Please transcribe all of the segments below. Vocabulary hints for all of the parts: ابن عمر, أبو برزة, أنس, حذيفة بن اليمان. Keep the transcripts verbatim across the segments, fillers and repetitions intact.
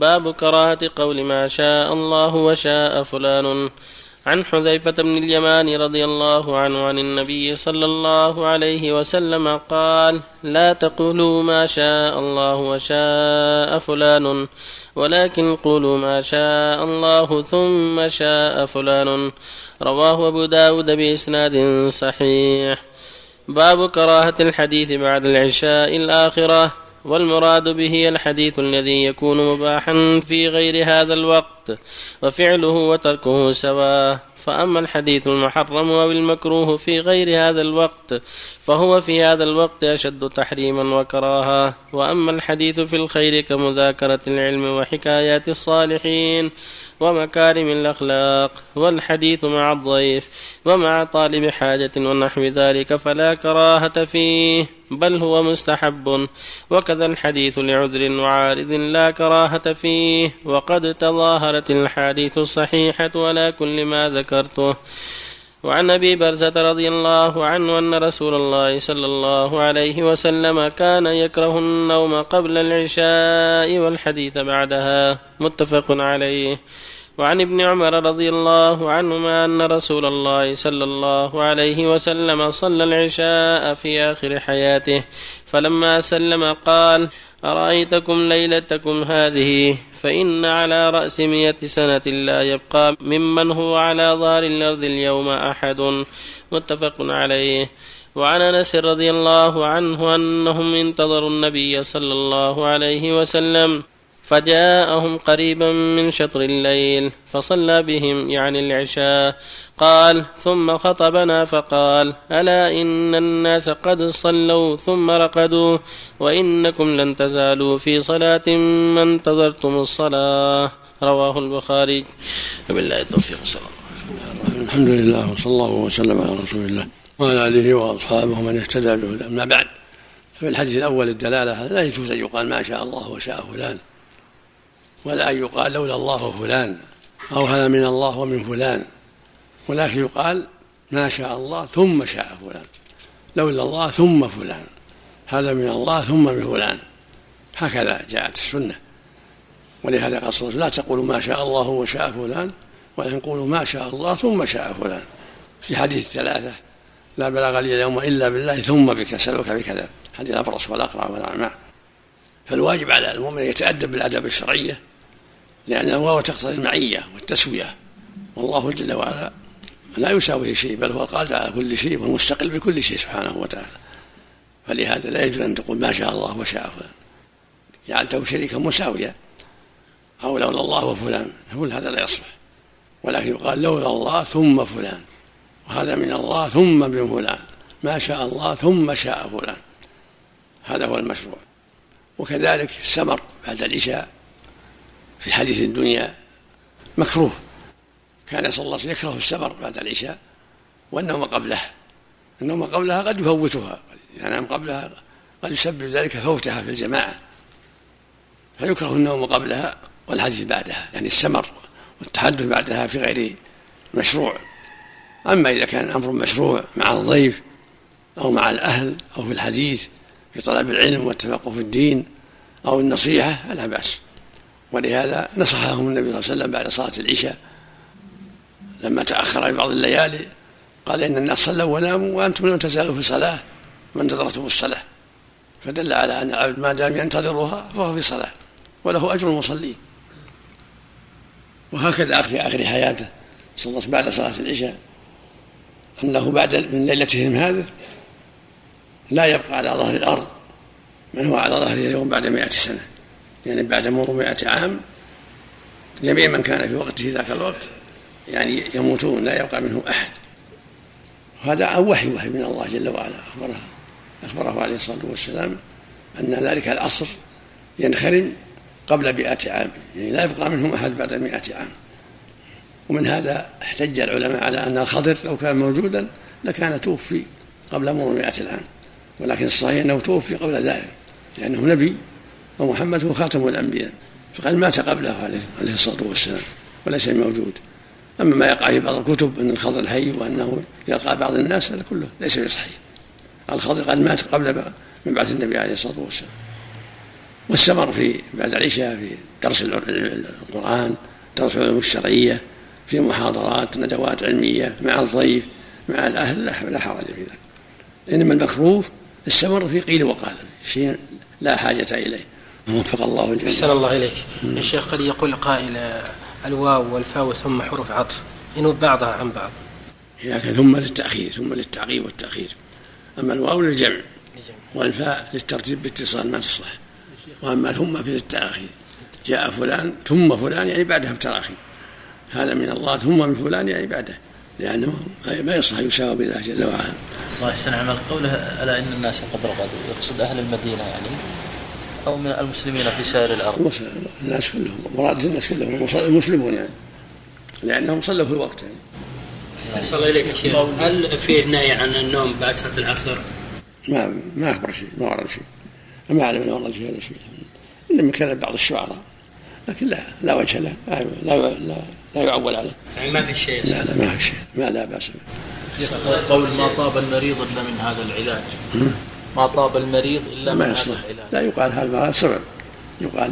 باب كراهة قول ما شاء الله وشاء فلان. عن حذيفة بن اليمان رضي الله عنه عن النبي صلى الله عليه وسلم قال: لا تقولوا ما شاء الله وشاء فلان، ولكن قولوا ما شاء الله ثم شاء فلان. رواه أبو داود بإسناد صحيح. باب كراهة الحديث بعد العشاء الآخرة، والمراد به الحديث الذي يكون مباحا في غير هذا الوقت، وفعله وتركه سواء. فأما الحديث المحرم أو المكروه في غير هذا الوقت فهو في هذا الوقت أشد تحريما وكراهة. وأما الحديث في الخير كمذاكرة العلم وحكايات الصالحين ومكارم الأخلاق، والحديث مع الضيف ومع طالب حاجة ونحو ذلك فلا كراهة فيه، بل هو مستحب. وكذا الحديث لعذر وعارض لا كراهة فيه. وقد تظاهرت الحديث الصحيحة ولا كل ما ذكرته. وعن أبي برزة رضي الله عنه أن رسول الله صلى الله عليه وسلم كان يكره النوم قبل العشاء والحديث بعدها، متفق عليه. وعن ابن عمر رضي الله عنهما أن رسول الله صلى الله عليه وسلم صلى العشاء في آخر حياته، فلما سلم قال: أرأيتكم ليلتكم هذه فإن على رأس مئة سنة لا يبقى ممن هو على ظهر الأرض اليوم أحد، متفق عليه. وعن أنس رضي الله عنه أنهم انتظروا النبي صلى الله عليه وسلم فجاءهم قريبا من شطر الليل فصلى بهم يعني العشاء، قال ثم خطبنا فقال: ألا إن الناس قد صلوا ثم رقدوا، وإنكم لن تزالوا في صلاة ما انتظرتم الصلاة. رواه البخاري. وبالله التوفيق. صلى الله عليه وسلم. الحمد لله، وصلى الله وسلم على رسول الله وعلى آله وأصحابه من اهتدى به. أما بعد، ففي الحديث الأول الدلالة لا يجوز أن يقال ما شاء الله وشاء فلان، ولا أن يقال لولا الله وفلان، أو هذا من الله ومن فلان، ولكن يقال ما شاء الله ثم شاء فلان، لولا الله ثم فلان، هذا من الله ثم من فلان، هكذا جاءت السنة. ولهذا قصرت لا تقولوا ما شاء الله وشاء فلان، ولكن قولوا ما شاء الله ثم شاء فلان. في حديث ثلاثة: لا بلاغ لي اليوم إلا بالله ثم بك أسألك بكذا، حديث الأبرص والأقرع والأعمى. فالواجب على المؤمن يتأدب بالأدب الشرعية، لأن الواو تقتضي المعية والتسوية، والله جل وعلا لا يساويه شيء، بل هو القادر على كل شيء والمستقل بكل شيء سبحانه وتعالى. فلهذا لا يجوز أن تقول ما شاء الله وشاء فلان، جعلته شريكا مساويا، أو لولا الله وفلان، يقول هذا لا يصلح، ولكن يقال لولا الله ثم فلان، وهذا من الله ثم من فلان، ما شاء الله ثم شاء فلان، هذا هو المشروع. وكذلك السمر بعد العشاء في حديث الدنيا مكروه، كان صلى الله عليه وسلم يكره السمر بعد العشاء والنوم قبلها. النوم قبلها قد يفوتها، إذا نام قبلها قد يسبب ذلك فوتها في الجماعة، فيكره النوم قبلها والحديث بعدها، يعني السمر والتحدث بعدها في غير مشروع. أما إذا كان أمر مشروع مع الضيف أو مع الأهل أو في الحديث في طلب العلم والتفقه في الدين أو النصيحة فلا بأس. ولهذا نصحهم النبي صلى الله عليه وسلم بعد صلاة العشاء لما تأخر عن بعض الليالي، قال إن الناس صلوا وناموا وأنتم لم تزالوا في صلاة وانتظرتم الصلاة، فدل على أن العبد ما دام ينتظرها فهو في صلاة وله أجر المصلين. وهكذا آخر آخر حياته صلى الله عليه وسلم بعد صلاة العشاء أنه بعد من ليلتهم هذا لا يبقى على ظهر الأرض من هو على ظهر اليوم بعد مئة سنة، يعني بعد مرور مئة عام جميع من كان في وقته ذاك الوقت يعني يموتون لا يبقى منهم أحد. هذا وحي وحي من الله جل وعلا، أخبره أخبره عليه الصلاة والسلام أن ذلك العصر ينخرم قبل مئة عام، يعني لا يبقى منهم أحد بعد مئة عام. ومن هذا احتج العلماء على أن الخضر لو كان موجودا لكان توفي قبل مرور مئة العام، ولكن الصحيح أنه توفي قبل ذلك، لأنه نبي ومحمد هو خاتم الأنبياء، فقد مات قبله عليه الصلاة والسلام وليس موجود. أما ما يقع في بعض الكتب أن الخضر حي وأنه يلقى بعض الناس، هذا كله ليس بصحيح. الخضر قد مات قبل مبعث النبي عليه الصلاة والسلام. واستمر في بعد العشاء في درس القرآن، درس العلوم الشرعية، في محاضرات، ندوات علمية مع الضيف مع الأهل، لا حرج في ذلك. إنما المكروه استمر في قيل وقال، شيء لا حاجة إليه. وفق الله جميعا. أحسن الله إليك. يا شيخ، قد يقول قائل الواو والفاء ثم حروف عطف ينوب بعضها عن بعض، لكن ثم للتأخير، ثم للتعقيب والتأخير. أما الواو للجمع والفاء للترتيب باتصال ما تصلح، وأما ثم في التأخير، جاء فلان ثم فلان يعني بعدها بتراخي، هذا من الله ثم من فلان يعني بعده، لأنه ما يصح يساوي بالله جل وعلا. الله يحسن عمل قوله ألا إن الناس قد رغدوا، يقصد أهل المدينة يعني، أو من المسلمين في سائر الأرض. الناس كلهم، مراد الناس كلهم المسلمون يعني، لأنهم صلوا في الوقت يعني. أحسن الله إليك يا شيخ، هل فيه نهي عن النوم بعد صلاة العصر؟ ما ما أخبر شيء، ما أعرف شيء، ما أعلم أن ورد في هذا شيء، إنما كلام بعض الشعراء، لكن لا لا وجه له، لا لا لا, لا يعول عليه. يعني ما في شيء. لا لا ما في شيء، ما لا بأس به. قول ما طاب المريض إلا من هذا العلاج. ما طاب المريض إلا من هذا العلاج. لا يقال هذا سبب، يقال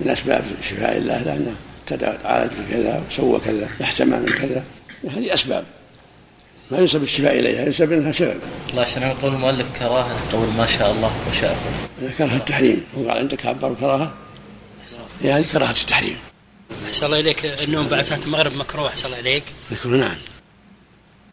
من أسباب شفاء الله، لأنه تعالج كذا وسوى كذا، احتمل كذا، هذه أسباب. ما ينسب الشفاء إليها، ينسب إنها سبب. الله عشان يقول المؤلف كراهة قول ما شاء الله وشاء الله. أنا كراهة التحريم، هو قال عندك عبر كراهة، يعني كراهة التحريم. أحسن الله إليك، النوم بعد ساعة المغرب مكروه، أحسن الله إليك. مكروه نعم.